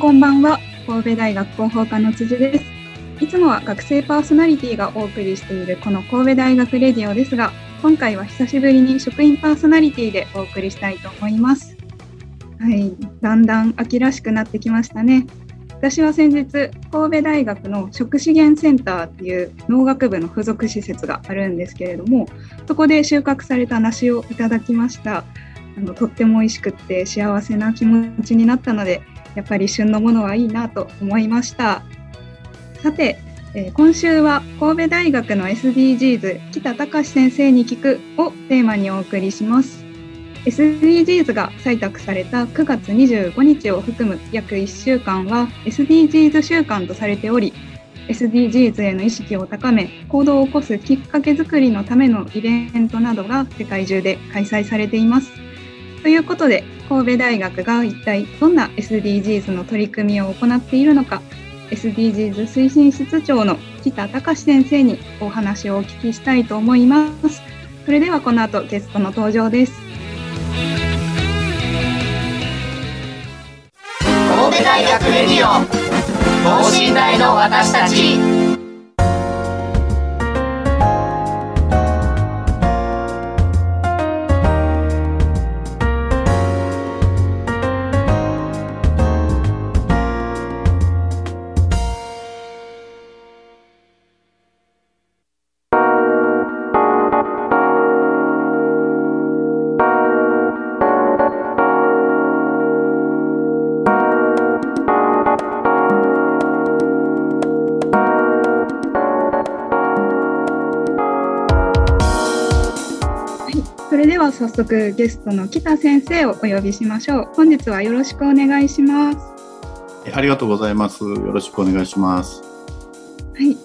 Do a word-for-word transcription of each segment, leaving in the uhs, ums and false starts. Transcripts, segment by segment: こんばんは、神戸大学広報課の辻です。いつもは学生パーソナリティがお送りしているこの神戸大学レディオですが、今回は久しぶりに職員パーソナリティでお送りしたいと思います。はい、だんだん秋らしくなってきましたね。私は先日、神戸大学の食資源センターっていう農学部の付属施設があるんですけれども、そこで収穫された梨をいただきました。あのとっても美味しくって幸せな気持ちになったので、やっぱり旬のものはいいなと思いました。さて、えー、今週は神戸大学の エスディージーズ 北隆先生に聞くをテーマにお送りします。 エスディージーズ が採択されたくがつにじゅうごにちを含む約いっしゅうかんは エスディージーズ 週間とされており、 エスディージーズ への意識を高め行動を起こすきっかけ作りのためのイベントなどが世界中で開催されています。ということで、神戸大学が一体どんな エスディージーズ の取り組みを行っているのか、 エスディージーズ 推進室長の北隆先生にお話をお聞きしたいと思います。それではこの後、ゲストの登場です。神戸大学レディオ、等身大の私たち。早速ゲストの北先生をお呼びしましょう。本日はよろしくお願いします。ありがとうございます。よろしくお願いします。はい、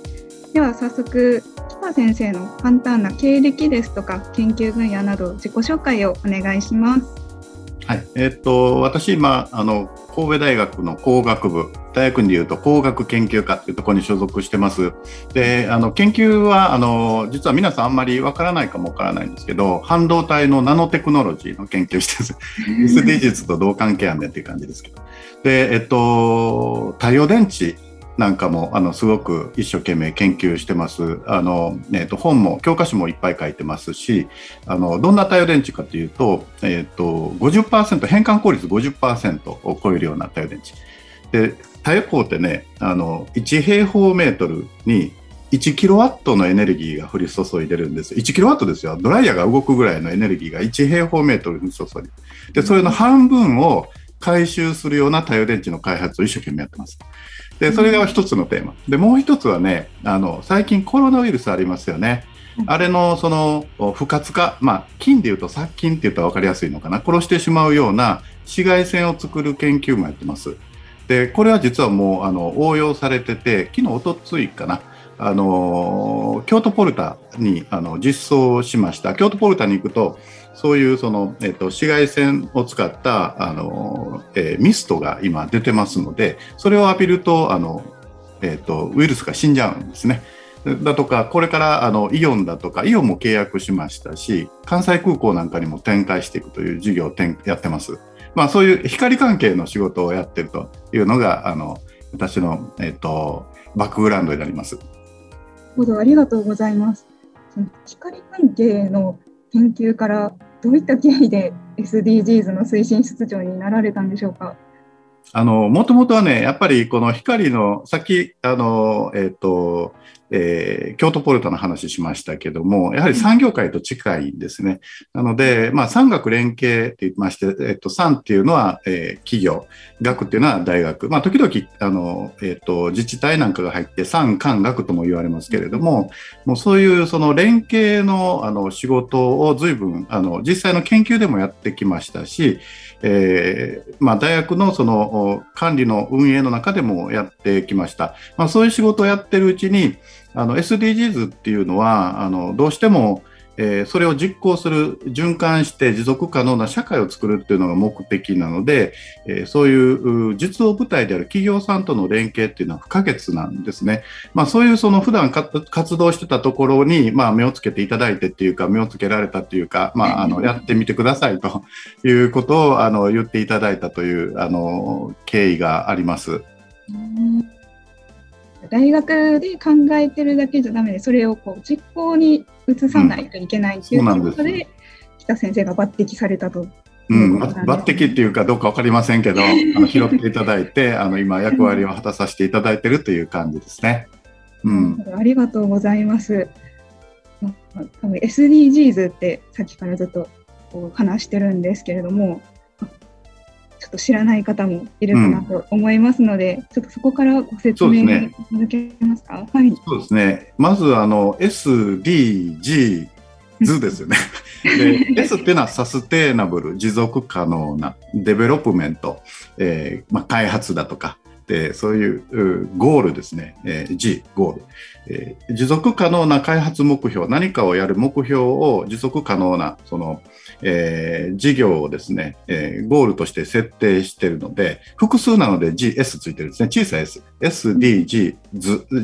では早速北先生の簡単な経歴ですとか研究分野など自己紹介をお願いします。はい、えー、っと私今あの神戸大学の工学部、大学院でいうと工学研究科というところに所属してます。で、あの研究はあの実は皆さんあんまりわからないかもわからないんですけど、半導体のナノテクノロジーの研究してるエスディージーズ とどう関係あんねんっていう感じですけど、で、えっと、太陽電池なんかもあのすごく一生懸命研究してます。あの、えっと、本も教科書もいっぱい書いてますし、あのどんな太陽電池かというと、えっと、ごじゅっパーセント 変換効率 ごじゅっパーセント を超えるような太陽電池で、太陽光ってね、あのいち平方メートルにいちキロワットのエネルギーが降り注いでるんです。いちキロワットですよ。ドライヤーが動くぐらいのエネルギーがいち平方メートルに注いでる。で、それの半分を回収するような太陽電池の開発を一生懸命やってます。で、それが一つのテーマで、もう一つはね、あの最近コロナウイルスありますよね。あれのその不活化、まあ菌でいうと殺菌って言ったら分かりやすいのかな、殺してしまうような紫外線を作る研究もやってます。で、これは実はもうあの応用されてて、昨日おとついかな、あの京都ポルタにあの実装しました。京都ポルタに行くと、そういうその、えっと、紫外線を使ったあの、えー、ミストが今出てますので、それを浴びると、あの、えっと、ウイルスが死んじゃうんですね。だとか、これからあのイオンだとか、イオンも契約しましたし、関西空港なんかにも展開していくという事業をやってます。まあ、そういう光関係の仕事をやってるというのがあの私の、えっと、バックグラウンドになります。ありがとうございます。光関係の研究からどういった経緯で エスディージーズ の推進室長になられたんでしょうか。あのもともとはね、やっぱりこの光の先、あの、えーとえー、京都ポルトの話しましたけども、やはり産業界と近いんですね。なので、まあ、産学連携って言いまして、えっと、産っていうのは、えー、企業、学っていうのは大学、まあ、時々あの、えっと、自治体なんかが入って産官学とも言われますけれども、もうそういうその連携の、あの仕事を随分あの実際の研究でもやってきましたし、えーまあ、大学のその管理の運営の中でもやってきました。まあ、そういう仕事をやってるうちに、あの エスディージーズ っていうのはあのどうしても、えー、それを実行する循環して持続可能な社会を作るっていうのが目的なので、えー、そういう実務部隊である企業さんとの連携っていうのは不可欠なんですね。まあ、そういうその普段活動してたところに、まあ、目をつけていただいてっていうか目をつけられたというか、まあ、あのやってみてくださいということをあの言っていただいたというあの経緯があります。うん大学で考えてるだけじゃダメで、それをこう実行に移さないといけないということ で,、うん、で北先生が抜擢されたということなんですね。うん、抜擢っていうかどうか分かりませんけどあの拾っていただいてあの今役割を果たさせていただいているという感じですね。うん、ありがとうございます。まあ、多分 エスディージーズ ってさっきからずっとこう話してるんですけれども、ちょっと知らない方もいるかなと思いますので、うん、ちょっとそこからご説明いただけますか。そうですね、はい、そうですね。まずあの エスディージーズ ですよねで S っていうのはサステイナブル、持続可能な、デベロップメント、えーまあ、開発だとかでそういうゴールですね、えー、G ゴール、えー、持続可能な開発目標、何かをやる目標を持続可能なその、えー、事業をですね、えー、ゴールとして設定しているので、複数なので ジーエス ついてるんですね。小さい S、 エスディージー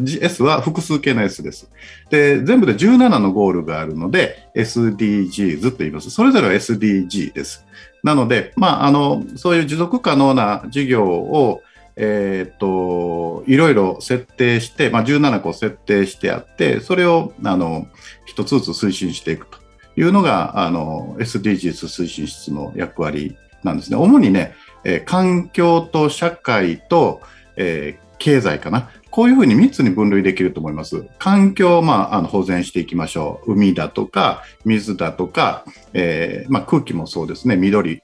ズ、 S は複数形の S です。で全部でじゅうななのゴールがあるので エスディージーズ と言います。それぞれは エスディージー です。なので、まあ、あのそういう持続可能な事業をえー、といろいろ設定して、まあ、じゅうななこ設定してあって、それをあの一つずつ推進していくというのがあの エスディージーズ 推進室の役割なんですね。主にね、えー、環境と社会と、えー、経済かな、こういうふうにみっつに分類できると思います。環境を、まあ、あの保全していきましょう。海だとか水だとか、えーまあ、空気もそうですね、緑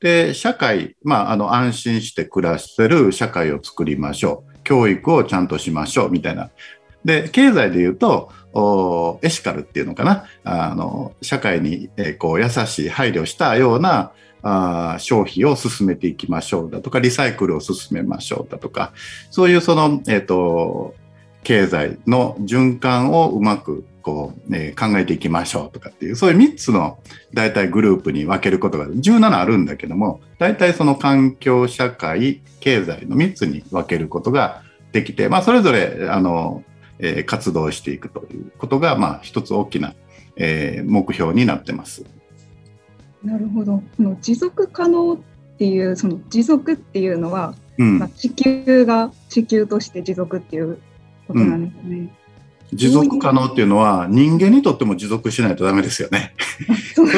で社会、まあ、あの安心して暮らせる社会を作りましょう。教育をちゃんとしましょうみたいな。で経済でいうとエシカルっていうのかな、あの社会に、えー、こう優しい配慮したようなあ消費を進めていきましょうだとか、リサイクルを進めましょうだとか、そういうその、えーと、経済の循環をうまくこう、えー、考えていきましょうとかっていう、そういうみっつの大体グループに分けることがじゅうななあるんだけども、大体その環境、社会、経済のみっつに分けることができて、まあ、それぞれあの、えー、活動していくということが、まあ、一つ大きな、えー、目標になってます。なるほど。この持続可能っていう、その持続っていうのは、うんまあ、地球が地球として持続っていうことなんですね。うん、持続可能っていうのは人間にとっても持続しないとダメですよねそれ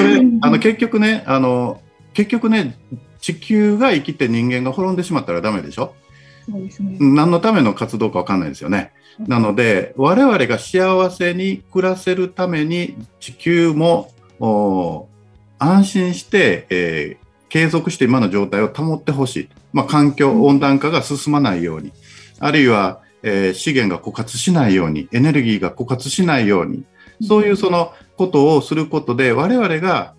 あの結局ねあの結局ね地球が生きて人間が滅んでしまったらダメでしょ。そうですね、何のための活動か分かんないですよね。なので我々が幸せに暮らせるために地球も安心して、えー、継続して今の状態を保ってほしい、まあ、環境温暖化が進まないように、あるいはえー、資源が枯渇しないように、エネルギーが枯渇しないように、そういうそのことをすることで我々が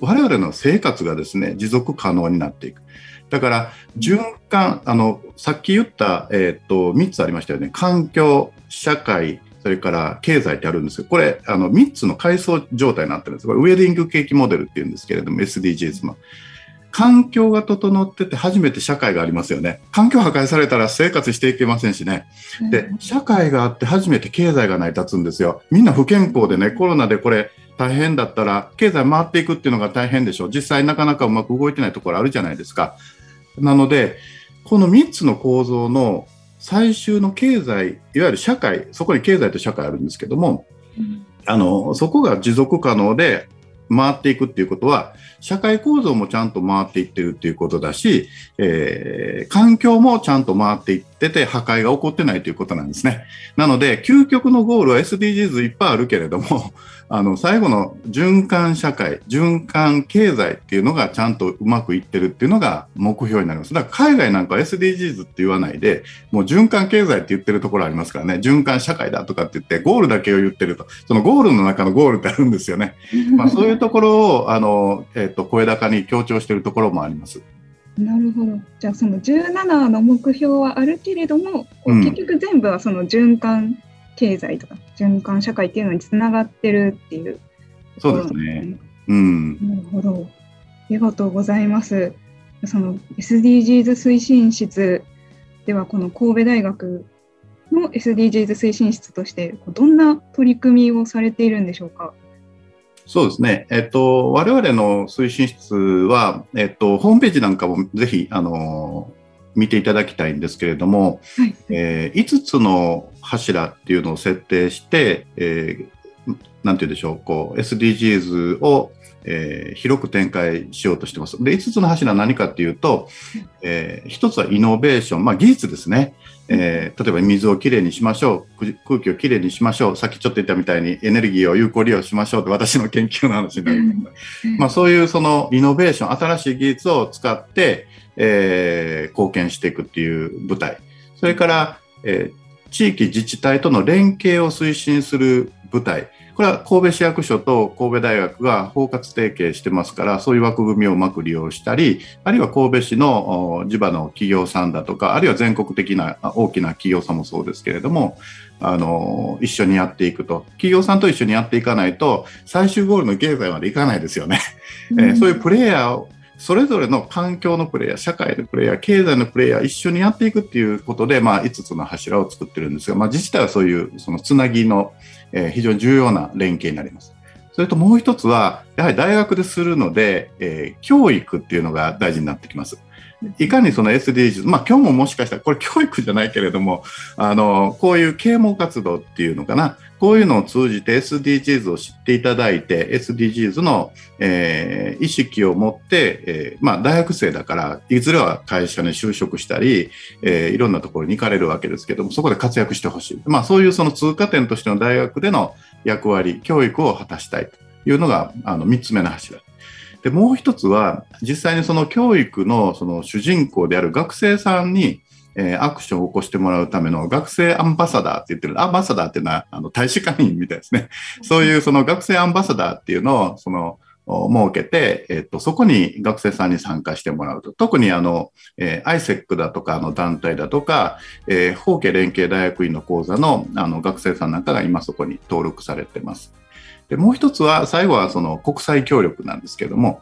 我々の生活がですね持続可能になっていく。だから循環、あのさっき言った、えー、とみっつありましたよね。環境、社会、それから経済ってあるんですけど、これあのみっつの階層状態になってるんです。これウェディングケーキモデルっていうんですけれども、 エスディージーズ の環境が整ってて初めて社会がありますよね。環境破壊されたら生活していけませんしね。で、社会があって初めて経済が成り立つんですよ。みんな不健康でね、コロナでこれ大変だったら経済回っていくっていうのが大変でしょ。実際なかなかうまく動いてないところあるじゃないですか。なのでこのみっつの構造の最終の経済、いわゆる社会、そこに経済と社会あるんですけども、あのそこが持続可能で回っていくっていうことは、社会構造もちゃんと回っていってるっていうことだし、えー、環境もちゃんと回っていってて、破壊が起こってないということなんですね。なので、究極のゴールは エスディージーズ いっぱいあるけれども、あの、最後の循環社会、循環経済っていうのがちゃんとうまくいってるっていうのが目標になります。だから海外なんかは エスディージーズ って言わないで、もう循環経済って言ってるところありますからね、循環社会だとかって言って、ゴールだけを言ってると、そのゴールの中のゴールってあるんですよね。まあ、そういうところを、あの、えーと、声高に強調しているところもあります。なるほど。じゃあそのじゅうななの目標はあるけれども、うん、結局全部はその循環経済とか循環社会っていうのにつながってるっていう、ね、そうですね、うん、なるほど、ありがとうございます。その エスディージーズ 推進室ではこの神戸大学の エスディージーズ 推進室としてどんな取り組みをされているんでしょうか。そうですね。えっと、我々の推進室は、えっと、ホームページなんかもぜひ、あの、見ていただきたいんですけれども、はい、えー、いつつの柱っていうのを設定して、えー、なんて言うでしょう、こう、エスディージーズ を、えー、広く展開しようとしてます。で、いつつの柱は何かっていうと、えー、ひとつはイノベーション、まあ技術ですね。えー、例えば水をきれいにしましょう、空気をきれいにしましょう、さっきちょっと言ったみたいにエネルギーを有効利用しましょうって私の研究の話になります、うん、まあ、そういうそのイノベーション、新しい技術を使って、えー、貢献していくっていう舞台、それから、えー、地域自治体との連携を推進する舞台、これは神戸市役所と神戸大学が包括提携してますから、そういう枠組みをうまく利用したり、あるいは神戸市の地場の企業さんだとか、あるいは全国的な大きな企業さんもそうですけれども、あの一緒にやっていくと、企業さんと一緒にやっていかないと最終ゴールの経済までいかないですよね、うん、えー、そういうプレイヤーをそれぞれの環境のプレイヤー、社会のプレイヤー、経済のプレイヤー一緒にやっていくっていうことで、まあ、いつつの柱を作ってるんですが、まあ、自治体はそういうそのつなぎの、えー、非常に重要な連携になります。それともう一つはやはり大学でするので、えー、教育っていうのが大事になってきます。いかにその エスディージーズ、まあ、今日ももしかしたらこれ教育じゃないけれども、あのこういう啓蒙活動っていうのかな、こういうのを通じて エスディージーズ を知っていただいて、 エスディージーズ の、えー、意識を持って、えーまあ、大学生だからいずれは会社に就職したり、えー、いろんなところに行かれるわけですけども、そこで活躍してほしい、まあ、そういうその通過点としての大学での役割、教育を果たしたいというのがあのみっつめの柱で、もう一つは実際にその教育のその主人公である学生さんにえー、アクションを起こしてもらうための学生アンバサダーって言ってる。アンバサダーっていうのはあの大使館員みたいですね。そういうその学生アンバサダーっていうのをその設けて、えっと、そこに学生さんに参加してもらうと。特にあの、えー、アイセック だとかの団体だとか、えー、法華連携大学院の講座の、あの学生さんなんかが今そこに登録されてます。で、もう一つは最後はその国際協力なんですけども、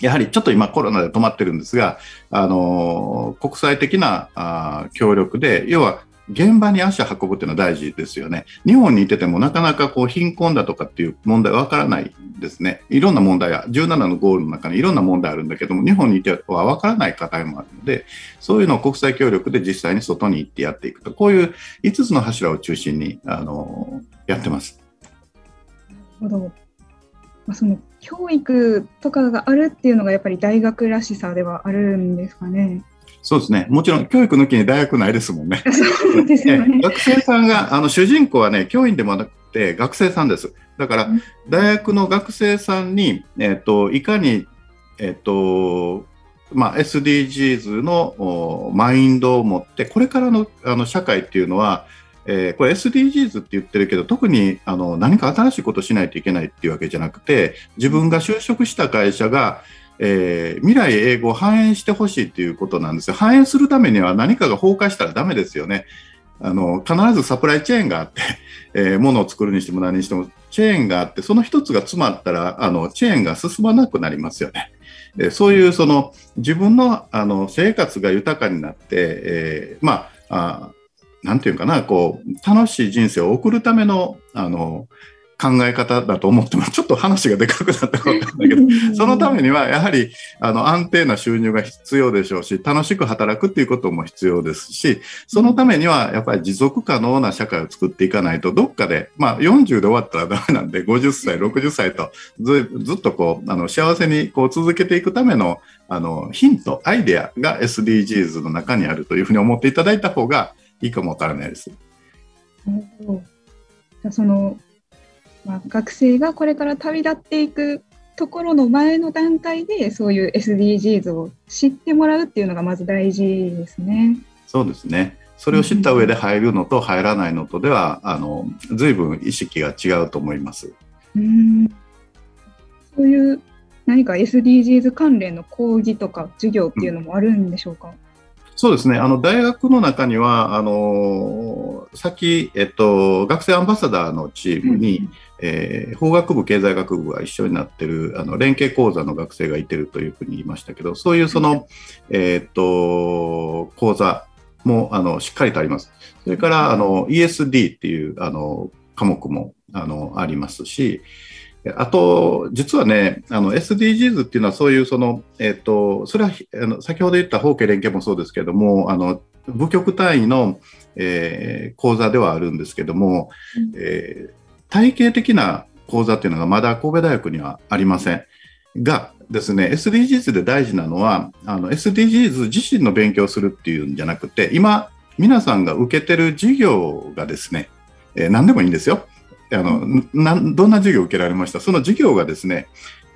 やはりちょっと今コロナで止まってるんですが、あの国際的なあ協力で、要は現場に足を運ぶっていうのは大事ですよね。日本にいててもなかなかこう貧困だとかっていう問題はわからないですね。いろんな問題がじゅうななのゴールの中にいろんな問題あるんだけども、日本にいてはわからない課題もあるので、そういうのを国際協力で実際に外に行ってやっていくと、こういういつつの柱を中心にあのやってます。なるほど。その教育とかがあるっていうのがやっぱり大学らしさではあるんですかね。そうですね。もちろん教育抜きに大学ないですもんね。そうですよね。学生さんがあの主人公はね、教員でもなくて学生さんです。だから大学の学生さんに、えっと、いかに、えっとまあ、エスディージーズ のマインドを持って、これからの、あの社会っていうのは、えー、これ エスディージーズ って言ってるけど、特にあの何か新しいことをしないといけないっていうわけじゃなくて、自分が就職した会社が、えー、未来永劫を反映してほしいっていうことなんですよ。反映するためには何かが崩壊したらダメですよね。あの必ずサプライチェーンがあって、えー、物を作るにしても何にしてもチェーンがあって、その一つが詰まったらあのチェーンが進まなくなりますよね。えー、そういうその自分の、あの生活が豊かになって、えー、まあ、あなんていうかな、こう楽しい人生を送るための、あの考え方だと思ってます。ちょっと話がでかくなったことなんだけどそのためにはやはりあの安定な収入が必要でしょうし、楽しく働くっていうことも必要ですし、そのためにはやっぱり持続可能な社会を作っていかないと、どっかで、まあ、よんじゅうで終わったらダメなんで、ごじゅっさいろくじゅっさいと ず, ずっとこうあの幸せにこう続けていくため の, あのヒントアイデアが エスディージーズ の中にあるというふうに思っていただいた方がいいかもわからないです。その学生がこれから旅立っていくところの前の段階でそういう エスディージーズ を知ってもらうっていうのがまず大事ですね。そうですね。それを知った上で入るのと入らないのとでは、うん、あの随分意識が違うと思います。うん、そういう何か エスディージーズ 関連の講義とか授業っていうのもあるんでしょうか？うん、そうですね。あの大学の中にはあの先、えっと、学生アンバサダーのチームに、うん、えー、法学部経済学部が一緒になっているあの連携講座の学生がいているというふうに言いましたけど、そういうその、うん、えー、っと講座もあのしっかりとあります。それからあの イーエスディー っていうあの科目もあのありますし、あと実はね、あの エスディージーズ っていうのはそういうその、えー、とそれはあの先ほど言った法系連携もそうですけれども、あの部局単位の、えー、講座ではあるんですけれども、えー、体系的な講座っていうのがまだ神戸大学にはありませんがですね、 エスディージーズ で大事なのはあの エスディージーズ 自身の勉強をするっていうんじゃなくて、今皆さんが受けてる授業がですね、えー、何でもいいんですよ。あのなどんな授業を受けられました？その授業がですね、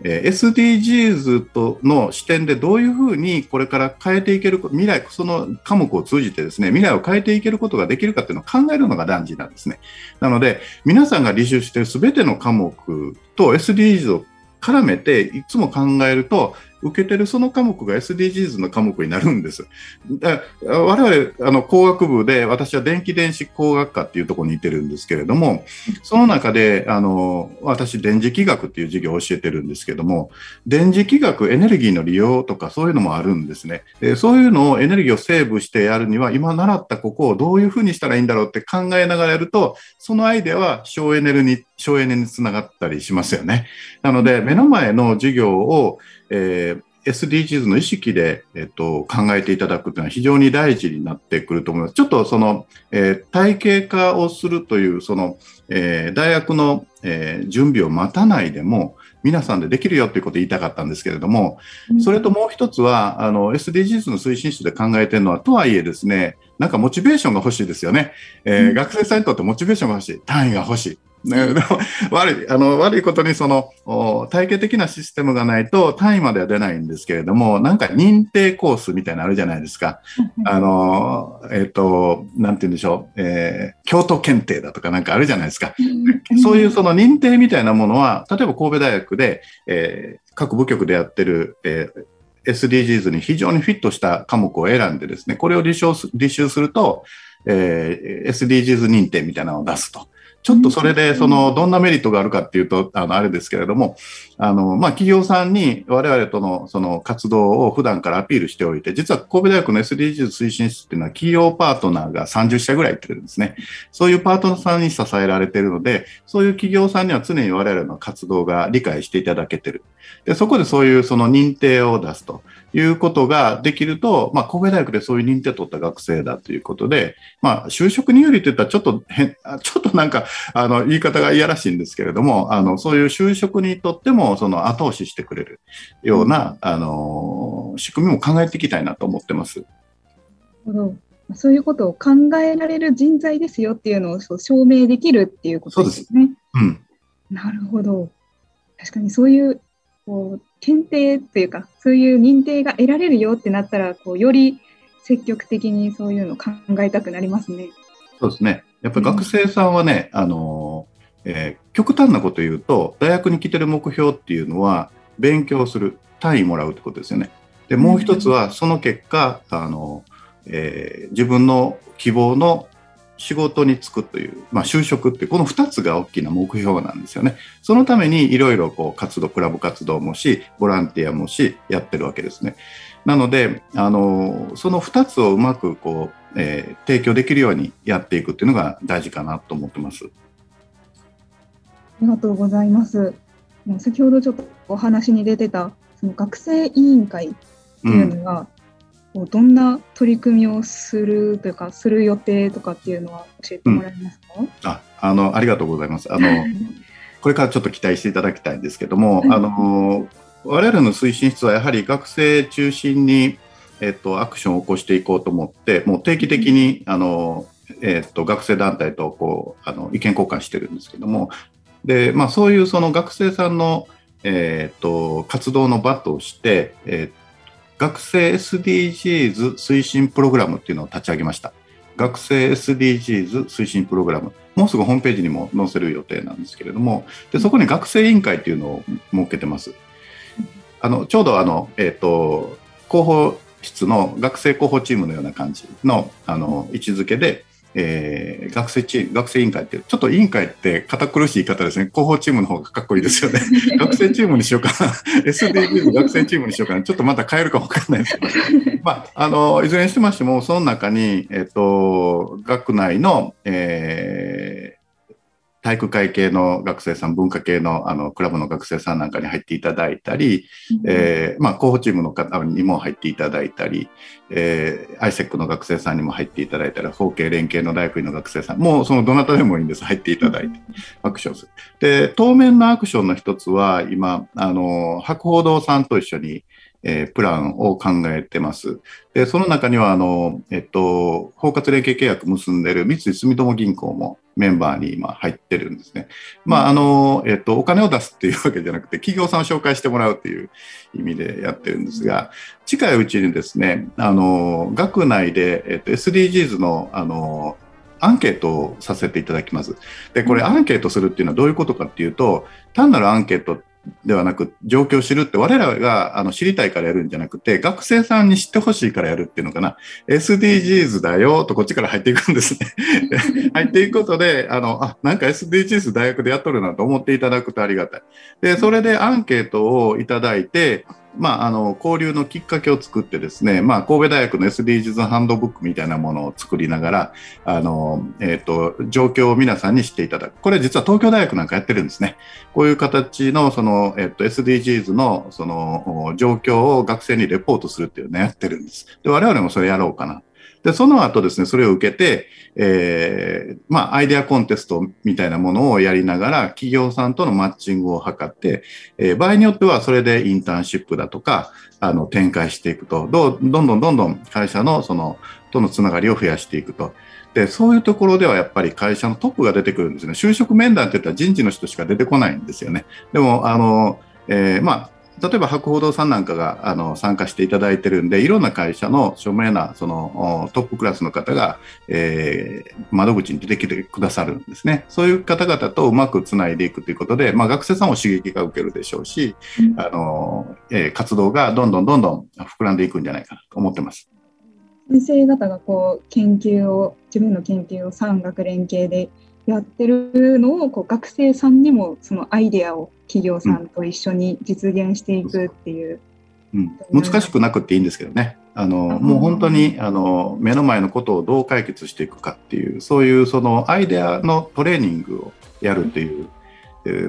えー、エスディージーズ との視点でどういうふうにこれから変えていける、未来、その科目を通じてですね、未来を変えていけることができるかっていうのを考えるのが大事なんですね。なので皆さんが履修しているすべての科目と エスディージーズ を絡めていつも考えると、受けてるその科目が エスディージーズ の科目になるんです。だ我々あの工学部で、私は電気電子工学科っていうところにいてるんですけれども、その中であの私電磁気学っていう授業を教えてるんですけども、電磁気学、エネルギーの利用とかそういうのもあるんですね。でそういうのをエネルギーをセーブしてやるには、今習ったここをどういうふうにしたらいいんだろうって考えながらやると、そのアイデアは省エネルに省エネにつながったりしますよね。なので目の前の授業を、えー、エスディージーズ の意識で、えっと、考えていただくというのは非常に大事になってくると思います。ちょっとその、えー、体系化をするというその、えー、大学の、えー、準備を待たないでも皆さんでできるよということを言いたかったんですけれども、うん、それともう一つはあの エスディージーズ の推進室で考えているのは、とはいえですね、なんかモチベーションが欲しいですよね。えーうん、学生さんにとってモチベーションが欲しい、単位が欲しい。悪い、あの、悪いことにその体系的なシステムがないと単位までは出ないんですけれども、なんか認定コースみたいなのあるじゃないですか。あの、えっと、なんて言うんでしょう、えー、京都検定だとかなんかあるじゃないですか。そういうその認定みたいなものは、例えば神戸大学で、えー、各部局でやってる、えーエスディージーズ に非常にフィットした科目を選んでですね、これを履修す、履修すると、えー、エスディージーズ 認定みたいなのを出すと。ちょっとそれで、その、どんなメリットがあるかっていうと、あの、あれですけれども、あの、まあ、企業さんに我々との、その、活動を普段からアピールしておいて、実は神戸大学の エスディージーズ 推進室っていうのは、企業パートナーがさんじゅっしゃぐらいいってるんですね。そういうパートナーさんに支えられているので、そういう企業さんには常に我々の活動が理解していただけてる。で、そこでそういう、その、認定を出すということができると、まあ、神戸大学でそういう認定を取った学生だということで、まあ、就職に有利って言ったらちょっと変、ちょっとなんか、あの言い方がいやらしいんですけれども、あのそういう就職にとってもその後押ししてくれるような、うん、あの仕組みも考えていきたいなと思ってます。そういうことを考えられる人材ですよっていうのを証明できるっていうことですね。そうです、うん、なるほど。確かにそういう、こう検定というかそういう認定が得られるよってなったら、こうより積極的にそういうのを考えたくなりますね。そうですね。やっぱり学生さんはね、あの、えー、極端なこと言うと、大学に来てる目標っていうのは、勉強する、単位もらうってことですよね。で、もう一つは、その結果、あの、えー、自分の希望の仕事に就くという、まあ、就職っていう、このふたつが大きな目標なんですよね。そのためにいろいろこう活動、クラブ活動もし、ボランティアもし、やってるわけですね。なので、あの、そのふたつをうまくこう、えー、提供できるようにやっていくっていうのが大事かなと思ってます。りがとうございます。先ほどちょっとお話に出てたその学生委員会っていうのが、うん、どんな取り組みをするというかする予定とかっていうのは教えてもらえますか？うん、あ, あ, のありがとうございますあのこれからちょっと期待していただきたいんですけども、あの我々の推進室はやはり学生中心に、えっと、アクションを起こしていこうと思ってもう定期的にあの、えっと、学生団体とこうあの意見交換してるんですけども、で、まあ、そういうその学生さんの、えー、と活動の場として、えー、学生 エスディージーズ 推進プログラムっていうのを立ち上げました。学生 エスディージーズ 推進プログラム、もうすぐホームページにも載せる予定なんですけれども、でそこに学生委員会っていうのを設けてます。あのちょうどあの、えー、と広報室の学生広報チームのような感じ の, あの位置づけで、えー、学生チーム、学生委員会って、ちょっと委員会って堅苦しい言い方ですね。広報チームの方がかっこいいですよね。学生チームにしようかな。エスディージーズ 学生チームにしようかな。ちょっとまた変えるかもわかんないですけど。まあ、あの、いずれにしてましても、その中に、えっと、学内の、えー、体育会系の学生さん、文化系の、あの、クラブの学生さんなんかに入っていただいたり、うん、えー、まあ、広報チームの方にも入っていただいたり、えー、アイセック の学生さんにも入っていただいたら、法系連携の大学院の学生さんもうそのどなたでもいいんです、入っていただいてアクションする。で、当面のアクションの一つは今あの博報堂さんと一緒に、えー、プランを考えてます。でその中にはあの、えっと、包括連携契約結んでる三井住友銀行もメンバーに今入ってるんですね。まああの、えっと、お金を出すっていうわけじゃなくて企業さんを紹介してもらうっていう意味でやってるんですが、近いうちにですねあの学内で、えっと、エスディージーズ の、 あのアンケートをさせていただきます。でこれアンケートするっていうのはどういうことかっていうと、単なるアンケートではなく状況を知るって、我らがあの知りたいからやるんじゃなくて学生さんに知ってほしいからやるっていうのかな。 エスディージーズ だよとこっちから入っていくんですね入っていくことであのあなんか エスディージーズ 大学でやっとるなと思っていただくとありがたい。でそれでアンケートをいただいて、まあ、あの交流のきっかけを作ってですね、まあ、神戸大学の エスディージーズ ハンドブックみたいなものを作りながらあの、えー、と状況を皆さんに知っていただく。これ実は東京大学なんかやってるんですね。こういう形 の, その、えー、と エスディージーズ の, その状況を学生にレポートするっていうのをやってるんです。で我々もそれやろうかな。でその後ですね、それを受けて、えーまあ、アイデアコンテストみたいなものをやりながら企業さんとのマッチングを図って、えー、場合によってはそれでインターンシップだとかあの展開していくと、どうどんどんどんどん会社のそのとのつながりを増やしていくと。でそういうところではやっぱり会社のトップが出てくるんですね。就職面談って言ったら人事の人しか出てこないんですよね。でもあの、えー、まあ例えば博報堂さんなんかがあの参加していただいてるんで、いろんな会社の著名なそのトップクラスの方が、えー、窓口に出てきてくださるんですね。そういう方々とうまくつないでいくということで、まあ、学生さんも刺激が受けるでしょうし、うん、あのえー、活動がどんどんどんどん膨らんでいくんじゃないかなと思ってます。先生方がこう研究を自分の研究を産学連携でやってるのをこう学生さんにもそのアイデアを企業さんと一緒に実現していくっていう、うんうん、難しくなくていいんですけどね。あのあもう本当にあの目の前のことをどう解決していくかっていう、そういうそのアイデアのトレーニングをやるという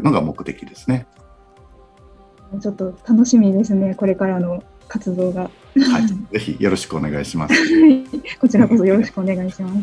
のが目的ですね。ちょっと楽しみですね、これからの活動が、はい、ぜひよろしくお願いしますこちらこそよろしくお願いします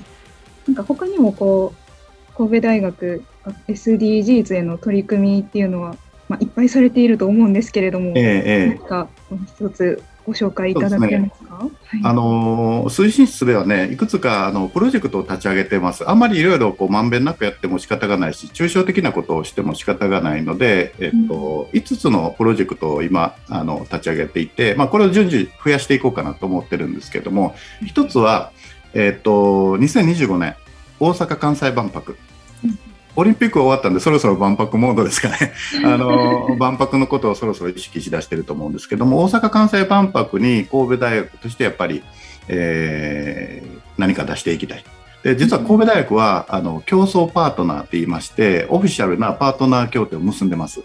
なんか他にもこう神戸大学 エスディージーズ への取り組みっていうのは、まあ、いっぱいされていると思うんですけれども、えー、何か一つご紹介いただけますか？そうですね。はい、あの推進室ではね、いくつかあのプロジェクトを立ち上げてます。あんまりいろいろこうまんべんなくやっても仕方がないし、抽象的なことをしても仕方がないので、えっとうん、いつつのプロジェクトを今あの立ち上げていて、まあ、これを順次増やしていこうかなと思ってるんですけども、ひとつは、えっと、にせんにじゅうごねん大阪・関西万博、オリンピックが終わったんでそろそろ万博モードですかねあの万博のことをそろそろ意識しだしてると思うんですけども、大阪・関西万博に神戸大学としてやっぱり、えー、何か出していきたい。で実は神戸大学はあの競争パートナーといいまして、オフィシャルなパートナー協定を結んでます。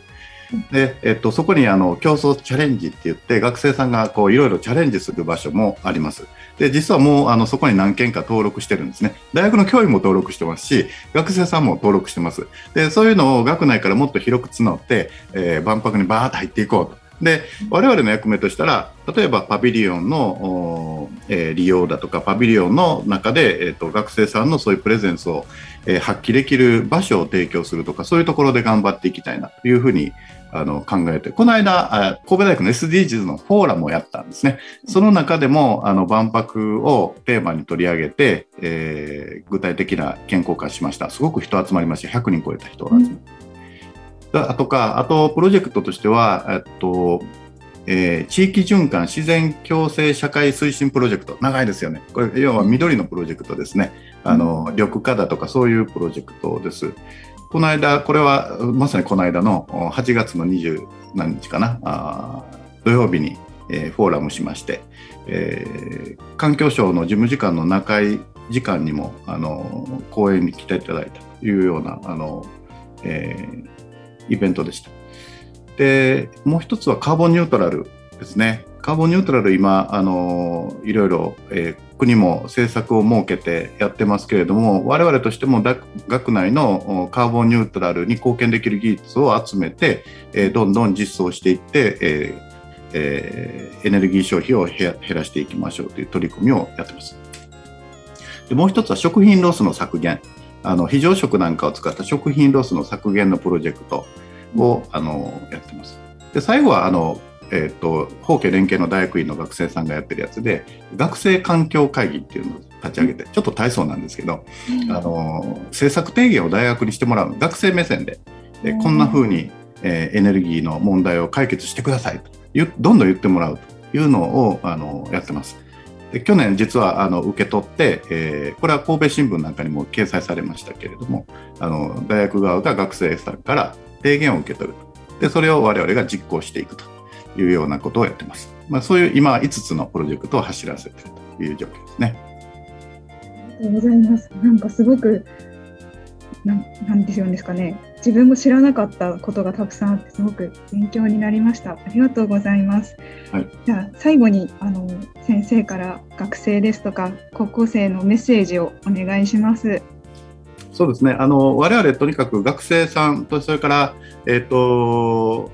で、えっと、そこにあの競争チャレンジって言って学生さんがこういろいろチャレンジする場所もあります。で、実はもうあのそこに何件か登録してるんですね。大学の教員も登録してますし、学生さんも登録してます。で、そういうのを学内からもっと広く募って、えー、万博にバーッと入っていこうと。で、我々の役目としたら、例えばパビリオンの、えー、利用だとか、パビリオンの中で、えーと、学生さんのそういうプレゼンスを、えー、発揮できる場所を提供するとか、そういうところで頑張っていきたいなというふうにあの考えて、この間神戸大学の エスディージーズ のフォーラムをやったんですね。その中でもあの万博をテーマに取り上げて、えー、具体的な健康化しました。すごく人集まりました。ひゃくにん超えた人が集まりました、うんとか、あとプロジェクトとしては、えっとえー、地域循環自然共生社会推進プロジェクト、長いですよね。これ要は緑のプロジェクトですね。あの緑化だとかそういうプロジェクトです。この間、これはまさにこの間のはちがつのにじゅう何日かな、あ土曜日に、えー、フォーラムしまして、えー、環境省の事務次官の中井次官にもあの講演に来ていただいたというようなあの、えーイベントでした。で、もう一つはカーボンニュートラルですね。カーボンニュートラル、今あのいろいろ、えー、国も政策を設けてやってますけれども、我々としても学内のカーボンニュートラルに貢献できる技術を集めて、えー、どんどん実装していって、えーえー、エネルギー消費を減らしていきましょうという取り組みをやってます。で、もう一つは食品ロスの削減、あの非常食なんかを使った食品ロスの削減のプロジェクトをあのやってます。で、最後はあの、えー、と法家連携の大学院の学生さんがやってるやつで、学生環境会議っていうのを立ち上げて、ちょっと大層なんですけど、うん、あの政策提言を大学にしてもらう、学生目線で、えこんな風に、えー、エネルギーの問題を解決してくださいという、どんどん言ってもらうというのをあのやってます。で、去年実はあの受け取って、えー、これは神戸新聞なんかにも掲載されましたけれども、あの大学側が学生さんから提言を受け取る。で、それを我々が実行していくというようなことをやってます。まあ、そういう今いつつのプロジェクトを走らせているという状況ですね。ありがとうございます。なんかすごくな、なんていうんですかね、自分も知らなかったことがたくさんあって、すごく勉強になりました。ありがとうございます、はい、じゃあ最後にあの先生から学生ですとか高校生のメッセージをお願いします。そうですね、あの我々とにかく学生さんと、それから、えー、と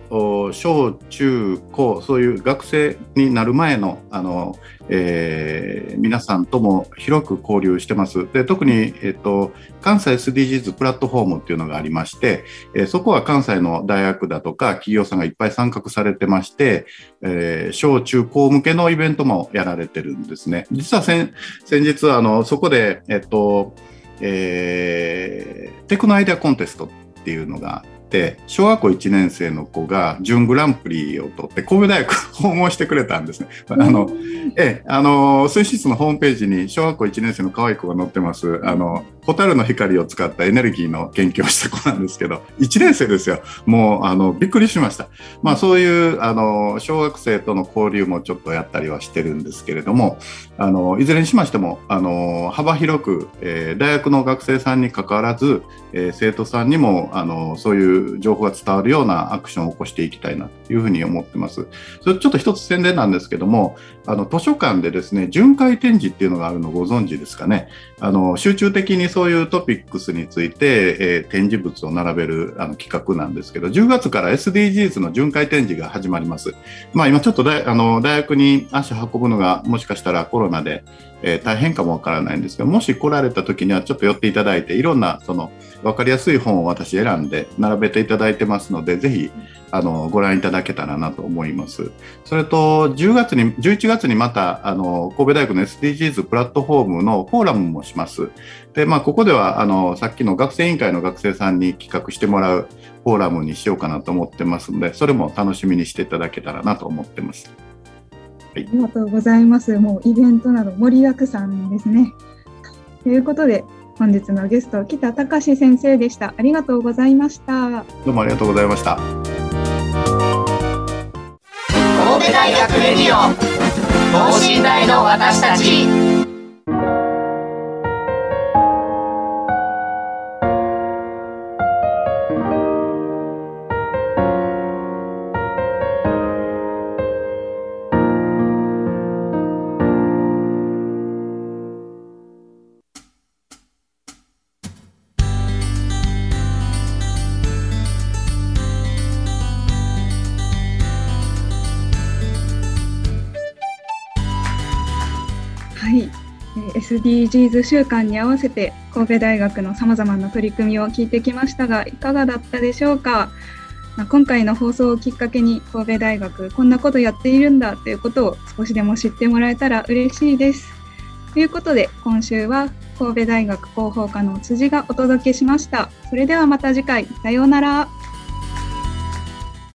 小中高、そういう学生になる前の、あの、えー、皆さんとも広く交流してます。で、特に、えー、と関西 エスディージーズ プラットフォームっていうのがありまして、えー、そこは関西の大学だとか企業さんがいっぱい参画されてまして、えー、小中高向けのイベントもやられてるんですね。実は先、先日あのそこで、えーとえー、テクノアイデアコンテストっていうのがあって、小学校いちねん生の子が準グランプリを取って神戸大学訪問してくれたんですね。あの、えあの推進室のホームページに小学校いちねん生の可愛い子が載ってます。あの蛍の光を使ったエネルギーの研究をした子なんですけど、いちねん生ですよ。もうあのびっくりしました。まあ、そういうあの小学生との交流もちょっとやったりはしてるんですけれども、あのいずれにしましてもあの幅広く、えー、大学の学生さんに関わらず、えー、生徒さんにもあのそういう情報が伝わるようなアクションを起こしていきたいなというふうに思ってます。それちょっと一つ宣伝なんですけども、あの図書館でですね、巡回展示っていうのがあるのご存知ですかね。あの集中的にそういうトピックスについて、えー、展示物を並べるあの企画なんですけど、じゅうがつから エスディージーズ の巡回展示が始まります。まあ、今ちょっとだあの大学に足を運ぶのがもしかしたらコロナで、えー、大変かもわからないんですが、もし来られた時にはちょっと寄っていただいて、いろんなその分かりやすい本を私選んで並べていただいてますので、ぜひあのご覧いただけたらなと思います。それとじゅうがつにじゅういちがつにまたあの神戸大学の エスディージーズ プラットフォームのフォーラムもします。で、まあ、ここではあのさっきの学生委員会の学生さんに企画してもらうフォーラムにしようかなと思ってますので、それも楽しみにしていただけたらなと思ってます。はい、ありがとうございます。もうイベントなど盛りだくさんですね。ということで、本日のゲスト北隆先生でした。ありがとうございました。どうもありがとうございました。神戸大学レディオン、等身大の私たち。エスディージーズ 週間に合わせて神戸大学のさまざまな取り組みを聞いてきましたが、いかがだったでしょうか。今回の放送をきっかけに神戸大学こんなことやっているんだということを少しでも知ってもらえたら嬉しいです。ということで今週は神戸大学広報課の辻がお届けしました。それではまた次回、さようなら。